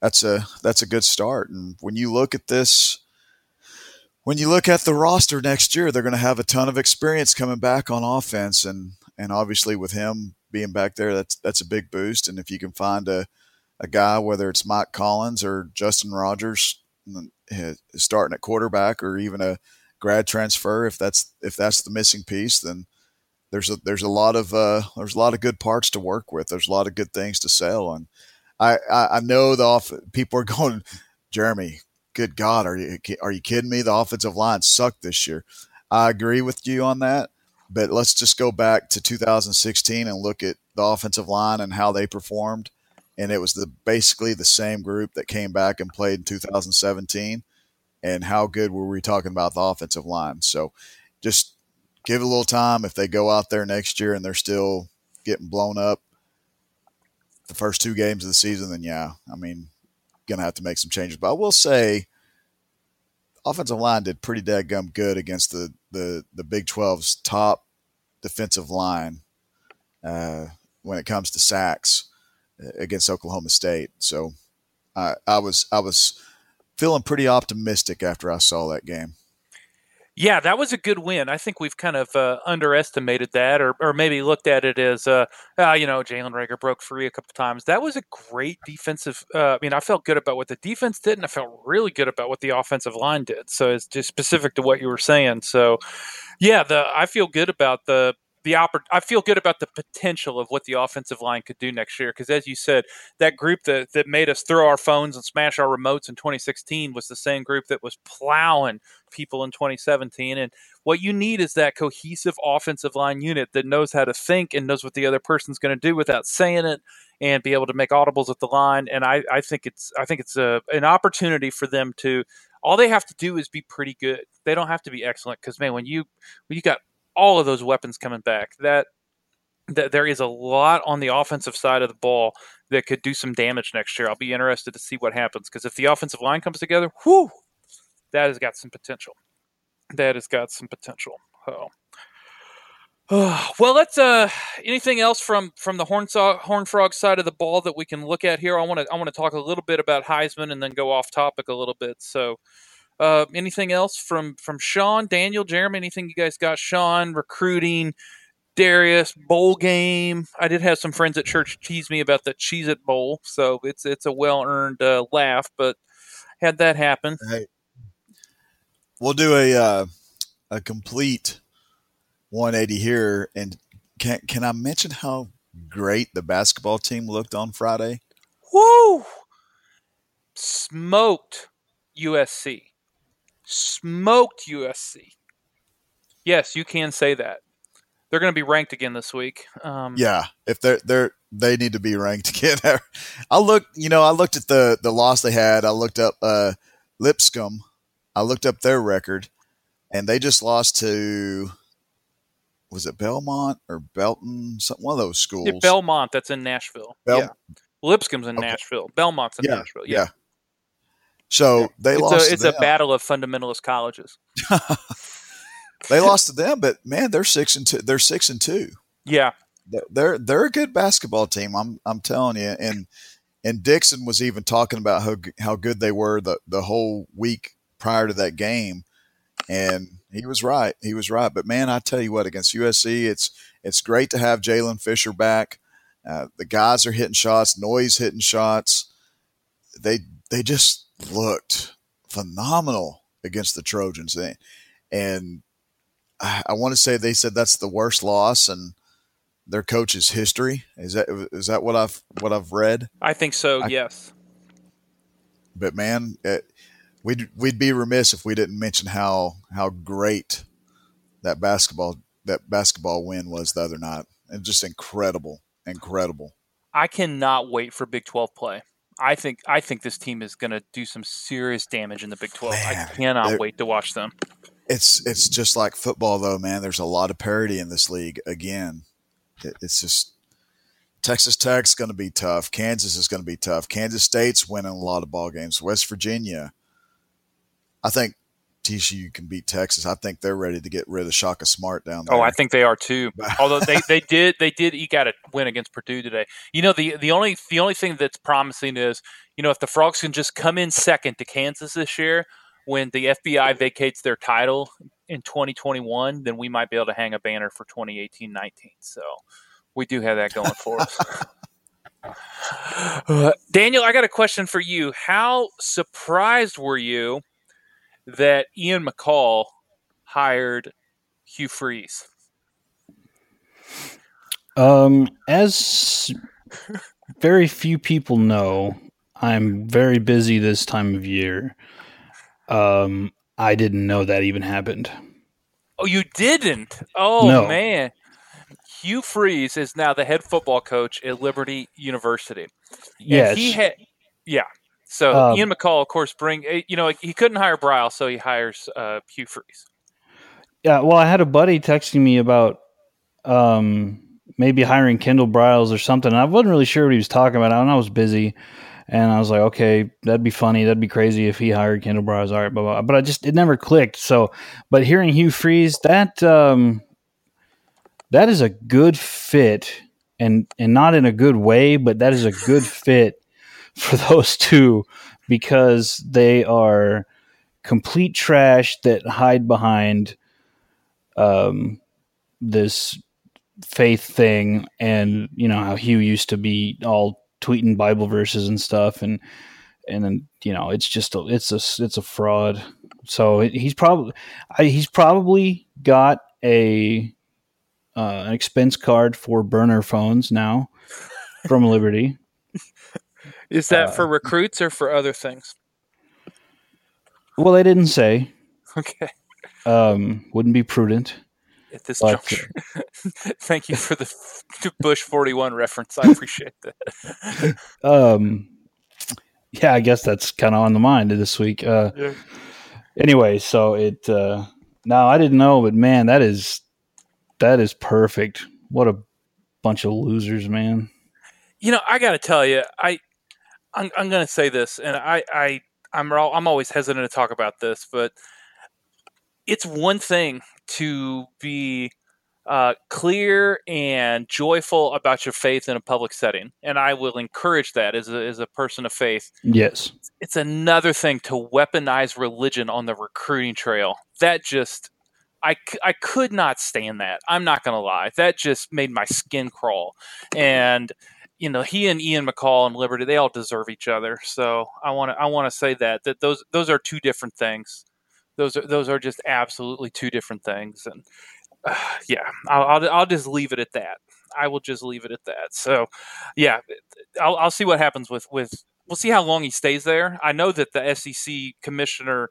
that's a good start. And when you look at this, when you look at the roster next year, they're going to have a ton of experience coming back on offense, and obviously with him being back there, that's a big boost. And if you can find a guy, whether it's Mike Collins or Justin Rogers starting at quarterback, or even a grad transfer, if that's the missing piece, then there's a lot of good parts to work with. There's a lot of good things to sell. And I know people are going, Jeremy, good God, are you kidding me? The offensive line sucked this year. I agree with you on that. But let's just go back to 2016 and look at the offensive line and how they performed. And it was basically the same group that came back and played in 2017. And how good were we talking about the offensive line? So just give it a little time. If they go out there next year and they're still getting blown up the first two games of the season, then yeah, I mean, going to have to make some changes. But I will say, offensive line did pretty dadgum good against the Big 12's top defensive line when it comes to sacks against Oklahoma State. So I was feeling pretty optimistic after I saw that game. Yeah, that was a good win. I think we've kind of underestimated that, or maybe looked at it as, Jalen Rager broke free a couple times. That was a great defensive I felt good about what the defense did, and I felt really good about what the offensive line did. So it's just specific to what you were saying. So, yeah, I feel good about I feel good about the potential of what the offensive line could do next year, because as you said, that group that made us throw our phones and smash our remotes in 2016 was the same group that was plowing people in 2017. And what you need is that cohesive offensive line unit that knows how to think and knows what the other person's going to do without saying it, and be able to make audibles at the line. And I think it's an opportunity for them to. All they have to do is be pretty good. They don't have to be excellent, because man, when you got all of those weapons coming back, that there is a lot on the offensive side of the ball that could do some damage next year. I'll be interested to see what happens, because if the offensive line comes together, that has got some potential. Oh. Well, let's. Anything else from the Horn Frog side of the ball that we can look at here? I want to talk a little bit about Heisman and then go off topic a little bit. So, anything else from Sean, Daniel, Jeremy? Anything you guys got? Sean, recruiting, Darius, bowl game. I did have some friends at church tease me about the Cheez-It Bowl, so it's a well-earned laugh. But had that happen, hey, we'll do a complete 180 here, and can I mention how great the basketball team looked on Friday? Woo! Smoked USC. Yes, you can say that. They're going to be ranked again this week. Yeah, if they need to be ranked again. I looked at the loss they had. I looked up Lipscomb. I looked up their record, and they just lost to. Was it Belmont or Belton? One of those schools. Yeah, Belmont, that's in Nashville. Lipscomb's in Nashville. Belmont's in Nashville. Yeah. So they lost. It's a battle of fundamentalist colleges. They lost to them, but man, they're 6-2. They're 6-2. Yeah, they're a good basketball team. I'm telling you. And Dixon was even talking about how good they were the whole week prior to that game. And he was right. But man, I tell you what, against USC, it's great to have Jalen Fisher back. The guys are hitting shots, Noyes hitting shots. They just looked phenomenal against the Trojans. And I want to say they said that's the worst loss in their coach's history. Is that what I've read? I think so. Yes. But man, We'd be remiss if we didn't mention how great that basketball win was the other night. And just incredible. I cannot wait for Big 12 play. I think this team is going to do some serious damage in the Big 12. Man, I cannot wait to watch them. It's just like football though, man. There's a lot of parity in this league again. It's just Texas Tech's going to be tough. Kansas is going to be tough. Kansas State's winning a lot of ball games. West Virginia. I think TCU can beat Texas. I think they're ready to get rid of Shaka Smart down there. Oh, I think they are too. Although they did eke out a win against Purdue today. You know, the only thing that's promising is, you know, if the Frogs can just come in second to Kansas this year when the FBI vacates their title in 2021, then we might be able to hang a banner for 2018-19. So we do have that going for us. Daniel, I got a question for you. How surprised were you that Ian McCall hired Hugh Freeze? As very few people know, I'm very busy this time of year. I didn't know that even happened. Oh, you didn't? Oh, no. Man. Hugh Freeze is now the head football coach at Liberty University. Yes. So Ian McCall, of course, he couldn't hire Briles, so he hires Hugh Freeze. Yeah, well, I had a buddy texting me about maybe hiring Kendall Briles or something. And I wasn't really sure what he was talking about. I was busy, and I was like, okay, that'd be funny. That'd be crazy if he hired Kendall Briles. All right, blah, blah. But it never clicked. So, but hearing Hugh Freeze, that is a good fit, and not in a good way, but that is a good fit for those two, because they are complete trash that hide behind this faith thing. And you know how Hugh used to be all tweeting Bible verses and stuff, and then, you know, it's just it's a fraud. So he's probably got an expense card for burner phones now from Liberty. Is that for recruits or for other things? Well, they didn't say. Okay. Wouldn't be prudent at this juncture. Thank you for the Bush 41 reference. I appreciate that. Yeah, I guess that's kind of on the mind this week. Yeah. Anyway, so no, I didn't know, but man, that is perfect. What a bunch of losers, man. You know, I got to tell you, I'm going to say this, and I'm always hesitant to talk about this, but it's one thing to be clear and joyful about your faith in a public setting. And I will encourage that as a person of faith. Yes. It's another thing to weaponize religion on the recruiting trail. That just, I could not stand that. I'm not going to lie. That just made my skin crawl. And, you know, he and Ian McCall and Liberty, they all deserve each other. So I want to say that those are two different things. Those are just absolutely two different things. And yeah, I'll just leave it at that. I will just leave it at that. So yeah, I'll see what happens with we'll see how long he stays there. I know that the SEC commissioner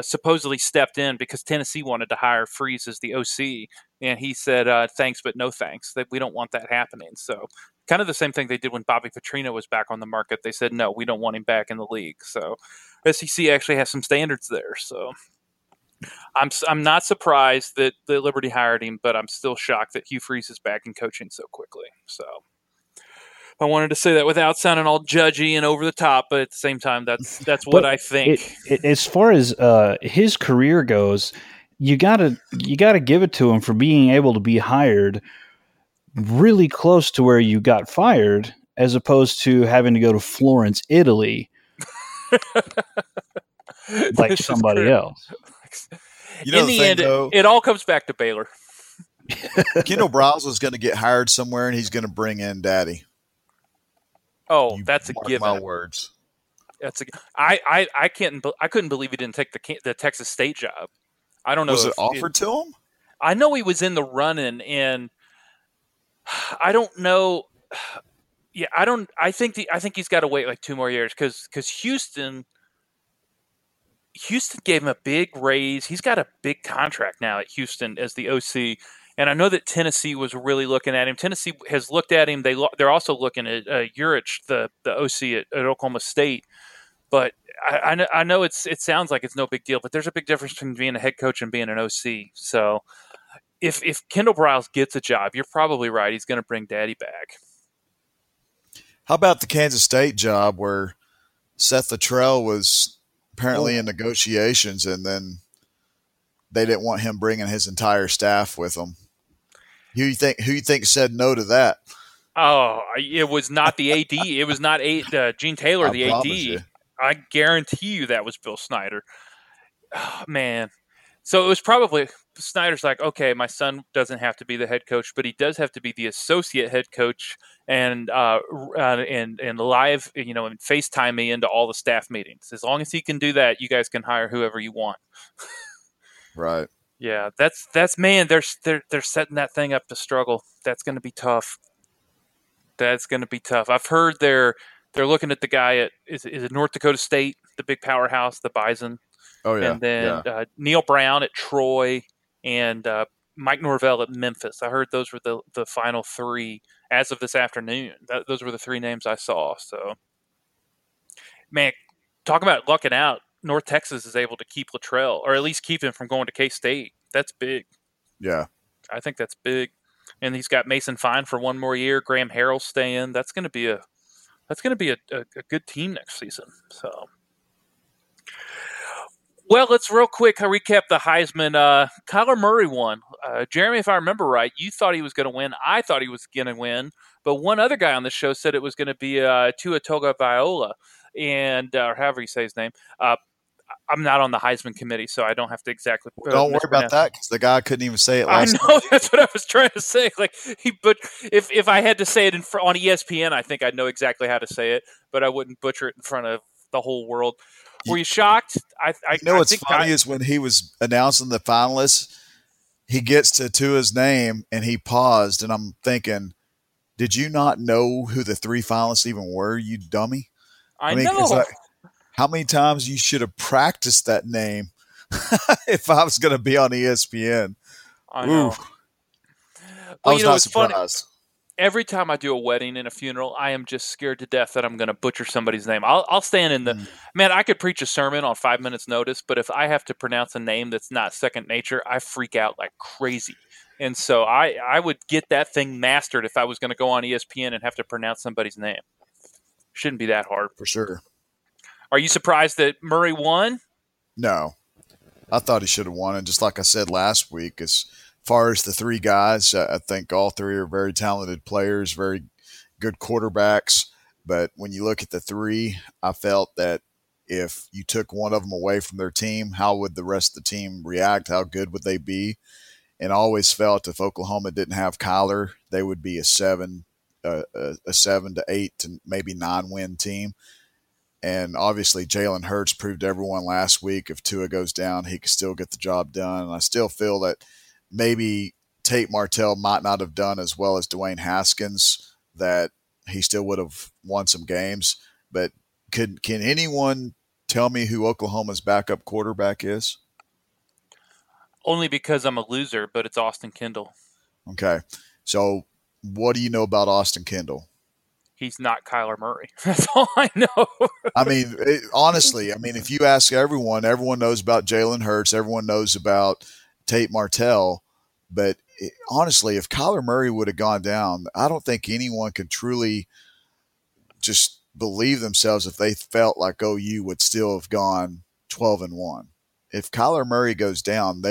supposedly stepped in because Tennessee wanted to hire Freeze as the OC, and he said thanks but no thanks. That we don't want that happening. So kind of the same thing they did when Bobby Petrino was back on the market. They said no, we don't want him back in the league. So SEC actually has some standards there. So I'm not surprised that Liberty hired him, but I'm still shocked that Hugh Freeze is back in coaching so quickly. So I wanted to say that without sounding all judgy and over the top, but at the same time, that's what I think. As far as his career goes, you gotta give it to him for being able to be hired really close to where you got fired, as opposed to having to go to Florence, Italy, like somebody else. You know, in the end, it all comes back to Baylor. Kendall Browse is going to get hired somewhere, and he's going to bring in Daddy. Oh, you that's a given. My words. That's a. I couldn't believe he didn't take the Texas State job. I don't know. Was it offered to him? I know he was in the running, and I don't know. Yeah, I don't. I think he's got to wait like 2 more years because Houston gave him a big raise. He's got a big contract now at Houston as the OC, and I know that Tennessee was really looking at him. Tennessee has looked at him. They're also looking at Urich, the OC at Oklahoma State. But I know it sounds like it's no big deal, but there's a big difference between being a head coach and being an OC. So if Kendall Briles gets a job, you're probably right. He's going to bring Daddy back. How about the Kansas State job where Seth Luttrell was apparently in negotiations, and then they didn't want him bringing his entire staff with him? Who you think said no to that? Oh, it was not the AD. It was not Gene Taylor, the AD. You. I guarantee you that was Bill Snyder. Oh, man. So it was probably Snyder's like, okay, my son doesn't have to be the head coach, but he does have to be the associate head coach and live, you know, and FaceTime me into all the staff meetings. As long as he can do that, you guys can hire whoever you want. Right. Yeah, that's man. They're setting that thing up to struggle. That's going to be tough. I've heard they're looking at the guy at is it North Dakota State, the big powerhouse, the Bison. Oh, yeah. And then Neil Brown at Troy and Mike Norvell at Memphis. I heard those were the final 3 as of this afternoon. Those were the 3 names I saw. So, man, talk about lucking out. North Texas is able to keep Luttrell, or at least keep him from going to K-State. That's big. Yeah. I think that's big. And he's got Mason Fine for 1 more year. Graham Harrell staying. That's going to be a good team next season. So. Well, let's real quick recap the Heisman. Kyler Murray won. Jeremy, if I remember right, you thought he was going to win. I thought he was going to win. But one other guy on the show said it was going to be Tua Tagovailoa, and or however you say his name. I'm not on the Heisman committee, so I don't have to exactly. Don't worry about that because the guy couldn't even say it last time. I know. That's what I was trying to say. Like but if I had to say it on ESPN, I think I'd know exactly how to say it, but I wouldn't butcher it in front of the whole world. Were you shocked? I know what's funny is when he was announcing the finalists, he gets to Tua's name and he paused, and I'm thinking, did you not know who the 3 finalists even were, you dummy? I mean, know. Like, how many times you should have practiced that name if I was going to be on ESPN. I know. Well, I was not surprised. Funny. Every time I do a wedding and a funeral, I am just scared to death that I'm going to butcher somebody's name. I'll stand in the man. I could preach a sermon on 5 minutes notice, but if I have to pronounce a name that's not second nature, I freak out like crazy. And so I would get that thing mastered if I was going to go on ESPN and have to pronounce somebody's name. Shouldn't be that hard for sure. Are you surprised that Murray won? No, I thought he should have won. And just like I said last week, far as the three guys, I think all three are very talented players, very good quarterbacks. But when you look at the three, I felt that if you took one of them away from their team, how would the rest of the team react? How good would they be? And I always felt if Oklahoma didn't have Kyler, they would be a 7 to 8 to maybe 9-win team. And obviously Jalen Hurts proved to everyone last week if Tua goes down, he could still get the job done. And I still feel that maybe Tate Martell might not have done as well as Dwayne Haskins, that he still would have won some games. But can anyone tell me who Oklahoma's backup quarterback is? Only because I'm a loser, but it's Austin Kendall. Okay. So what do you know about Austin Kendall? He's not Kyler Murray. That's all I know. I mean, honestly, I mean, if you ask everyone, everyone knows about Jalen Hurts. Everyone knows about Tate Martell. But honestly, if Kyler Murray would have gone down, I don't think anyone could truly just believe themselves if they felt like OU would still have gone 12-1. If Kyler Murray goes down,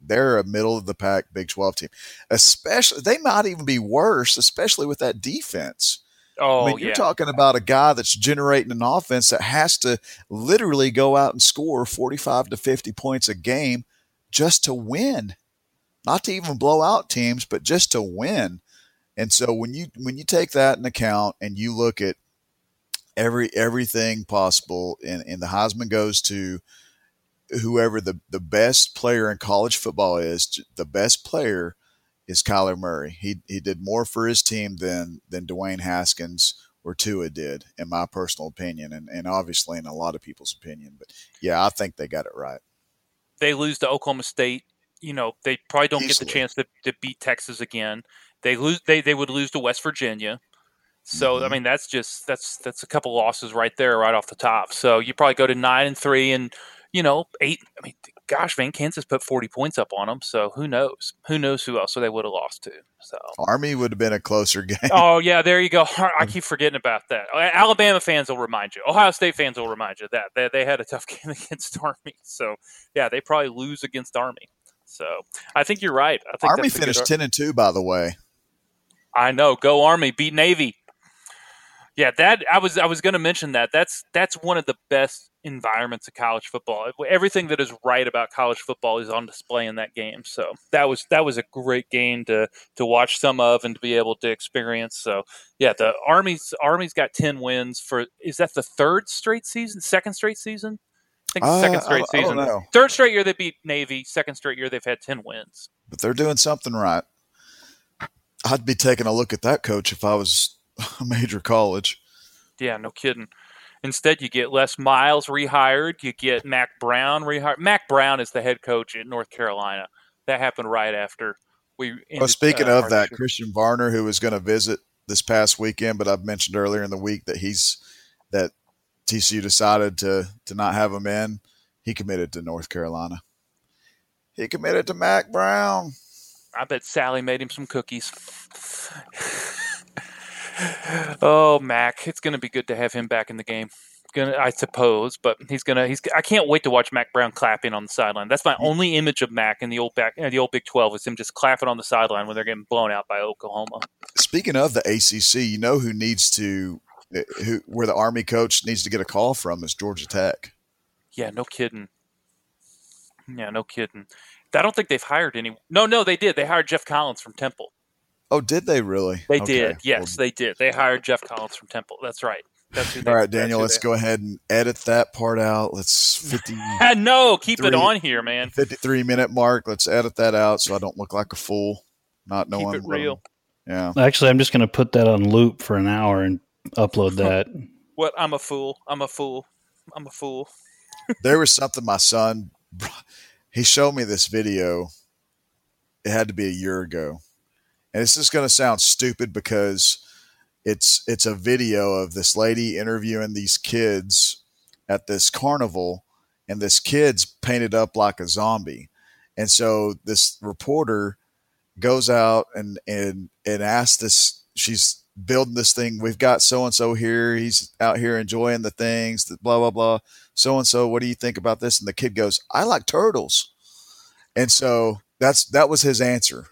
they're a middle-of-the-pack Big 12 team. Especially, they might even be worse, especially with that defense. Oh, I mean, you're talking about a guy that's generating an offense that has to literally go out and score 45 to 50 points a game just to win, not to even blow out teams, but just to win. And so when you take that into account and you look at everything possible, and the Heisman goes to whoever the best player in college football is, the best player is Kyler Murray. He did more for his team than Dwayne Haskins or Tua did, in my personal opinion, and obviously in a lot of people's opinion. But, yeah, I think they got it right. They lose to Oklahoma State. You know, they probably don't easily get the chance to beat Texas again. They would lose to West Virginia. So, mm-hmm. I mean, that's a couple losses right there, right off the top. So you probably go to 9-3 and – you know, 8. I mean, gosh, man, Kansas put 40 points up on them. So who knows? Who knows who else they would have lost to? So Army would have been a closer game. Oh yeah, there you go. I keep forgetting about that. Alabama fans will remind you. Ohio State fans will remind you that they had a tough game against Army. So yeah, they probably lose against Army. So I think you're right. I think Army finished 10-2, by the way. I know. Go Army. Beat Navy. Yeah, that I was going to mention that. That's one of the best environments of college football. Everything that is right about college football is on display in that game. So that was a great game to watch some of and to be able to experience. So yeah, the Army's got 10 wins for, is that the third straight season? Second straight season? I think second straight season. I don't know. Third straight year they beat Navy. Second straight year they've had 10 wins. But they're doing something right. I'd be taking a look at that coach if I was a major college. Yeah, no kidding. Instead, you get Les Miles rehired. You get Mack Brown rehired. Mack Brown is the head coach at North Carolina. That happened right after we ended. Well, speaking of that, Christian Varner, who was going to visit this past weekend, but I've mentioned earlier in the week that that TCU decided to not have him in. He committed to North Carolina. He committed to Mack Brown. I bet Sally made him some cookies. Oh, Mac! It's going to be good to have him back in the game. I suppose, but I can't wait to watch Mack Brown clapping on the sideline. That's my only image of Mac in the old Big 12 is him just clapping on the sideline when they're getting blown out by Oklahoma. Speaking of the ACC, you know who needs to, where the Army coach needs to get a call from is Georgia Tech. Yeah, no kidding. I don't think they've hired any. No, they did. They hired Jeff Collins from Temple. Oh, did they really? They did. Yes, they did. They hired Jeff Collins from Temple. That's right. All right, Daniel, let's go ahead and edit that part out. Let's 50. No, keep it on here, man. 53-minute mark. Let's edit that out so I don't look like a fool. Not knowing. Keep it real. Yeah. Actually, I'm just going to put that on loop for an hour and upload that. What? I'm a fool. There was something my son, he showed me this video. It had to be a year ago. And this is going to sound stupid because it's a video of this lady interviewing these kids at this carnival, and this kid's painted up like a zombie. And so this reporter goes out and asks this, she's building this thing. We've got so-and-so here. He's out here enjoying the things, the blah, blah, blah. So-and-so, what do you think about this? And the kid goes, I like turtles. And so That was his answer.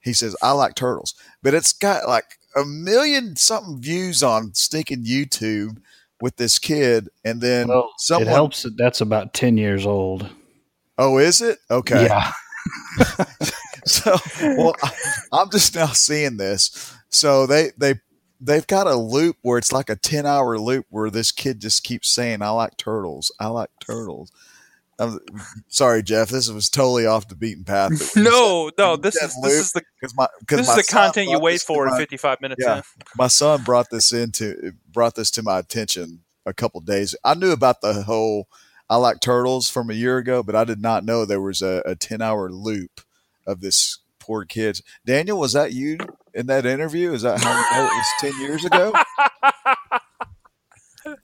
He says, I like turtles, but it's got like 1 million something views on stinking YouTube with this kid. And then someone, it helps that that's about 10 years old. Oh, is it? Okay. Yeah. I'm just now seeing this. So they've got a loop where it's like a 10-hour loop where this kid just keeps saying, I like turtles. I like turtles. I'm sorry, Jeff. This was totally off the beaten path. No. This is the content you wait for in 55 minutes. Yeah, my son brought this to my attention a couple of days. I knew about the whole "I like turtles" from a year ago, but I did not know there was a 10-hour loop of this poor kid. Daniel, was that you in that interview? Is that how you know it was 10 years ago?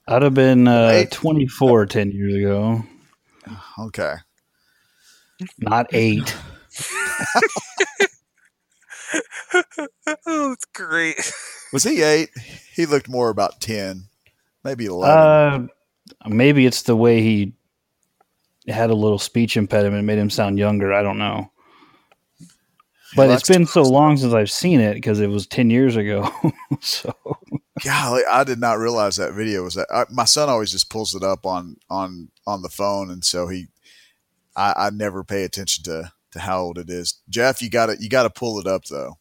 I'd have been 24 10 years ago. Okay. Not 8. Oh, that's great. Was he 8? He looked more about 10, maybe 11. Maybe it's the way he had a little speech impediment, made him sound younger. I don't know. But it's been so long since I've seen it because it was 10 years ago. So, golly, I did not realize that video was that. My son always just pulls it up on the phone, and so I never pay attention to how old it is. Jeff, you got to pull it up though.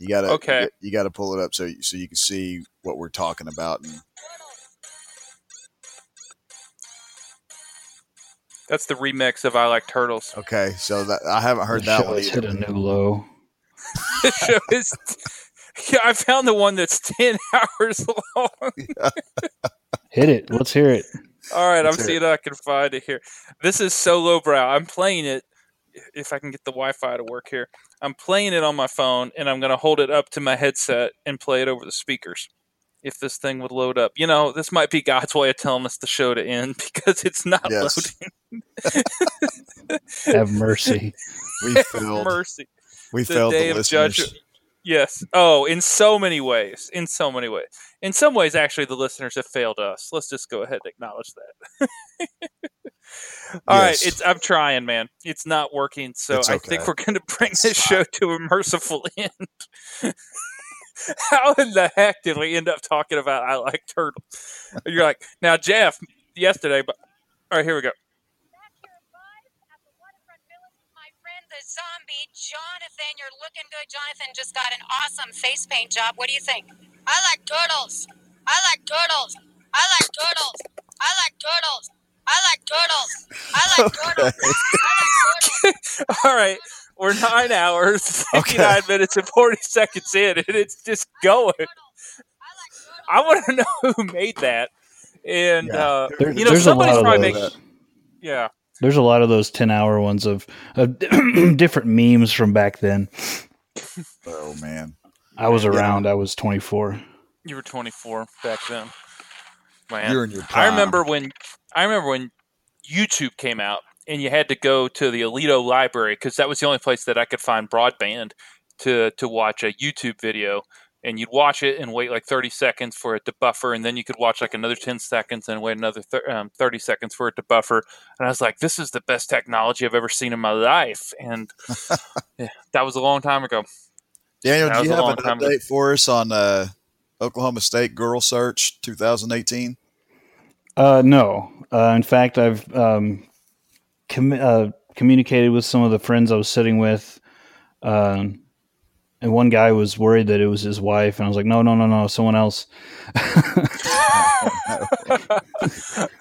You got to pull it up so you can see what we're talking about. And that's the remix of "I Like Turtles." Okay, so that, I haven't heard that one either. Hit a new low. The show is. Yeah, I found the one that's 10 hours long. Hit it. Let's hear it. All right, I'm seeing if I can find it here. This is so lowbrow. I'm playing it. If I can get the Wi-Fi to work here, I'm playing it on my phone, and I'm going to hold it up to my headset and play it over the speakers. If this thing would load up, this might be God's way of telling us the show to end because it's not loading. Have mercy. We failed the listeners. Yes. Oh, in so many ways. In some ways, actually, the listeners have failed us. Let's just go ahead and acknowledge that. All right. I'm trying, man. It's not working. So okay. I think we're going to bring this show to a merciful end. How in the heck did we end up talking about "I Like Turtles"? You're like, now, Jeff, yesterday, but all right, here we go. The zombie, Jonathan, you're looking good. Jonathan just got an awesome face paint job. What do you think? I like turtles. I like turtles. I like turtles. I like turtles. I like turtles. I like turtles. I like turtles. All right. We're 9 hours, 59 minutes, and 40 seconds in, and it's just going. I want to know who made that. And, somebody's probably making. Yeah. There's a lot of those 10-hour ones of different memes from back then. Oh, man. I was around. I was 24. You were 24 back then. Man. You're in your prime. I remember when YouTube came out, and you had to go to the Alito library because that was the only place that I could find broadband to watch a YouTube video. And you'd watch it and wait like 30 seconds for it to buffer. And then you could watch like another 10 seconds and wait another 30 seconds for it to buffer. And I was like, this is the best technology I've ever seen in my life. And that was a long time ago. Daniel, do you have an update for us on Oklahoma State Girl Search 2018? No. In fact, I've communicated with some of the friends I was sitting with. And one guy was worried that it was his wife, and I was like, no, someone else.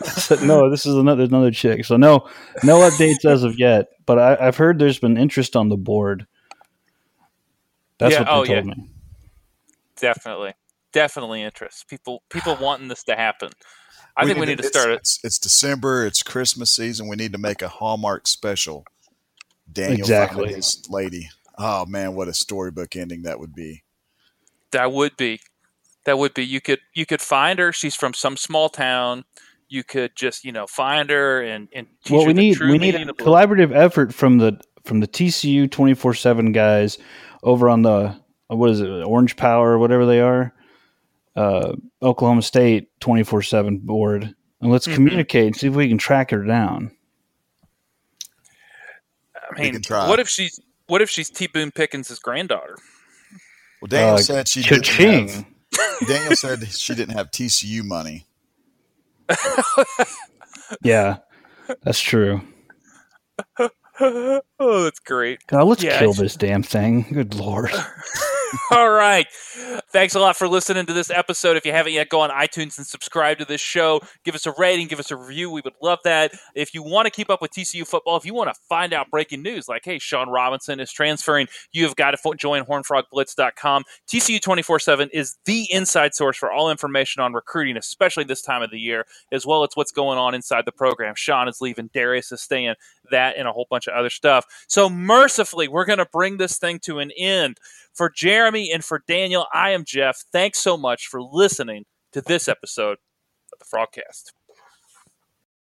Said, no, this is another chick. So no updates as of yet. But I've heard there's been interest on the board. That's what they told me. Definitely interest. People wanting this to happen. I think we need to start it. It's December. It's Christmas season. We need to make a Hallmark special. Daniel, exactly. This lady. Oh man, what a storybook ending that would be! That would be. You could find her. She's from some small town. You could just find her and teach her the true meaning. We need a collaborative effort from the TCU 24/7 guys over on the Orange Power or whatever they are, Oklahoma State 24/7 board, and let's communicate and see if we can track her down. I mean, what if she's What if she's T. Boone Pickens' granddaughter? Well, Daniel said she Daniel said she didn't have TCU money. Yeah, that's true. Oh, that's great. God, let's kill this damn thing. Good Lord. All right. Thanks a lot for listening to this episode. If you haven't yet, go on iTunes and subscribe to this show. Give us a rating. Give us a review. We would love that. If you want to keep up with TCU football, if you want to find out breaking news, like, hey, Shawn Robinson is transferring, you have got to join HornFrogBlitz.com. TCU 24-7 is the inside source for all information on recruiting, especially this time of the year, as well as what's going on inside the program. Shawn is leaving. Darius is staying. That and a whole bunch of other stuff. So mercifully, we're going to bring this thing to an end. For Jeremy and for Daniel, I am Jeff. Thanks so much for listening to this episode of the Frogcast.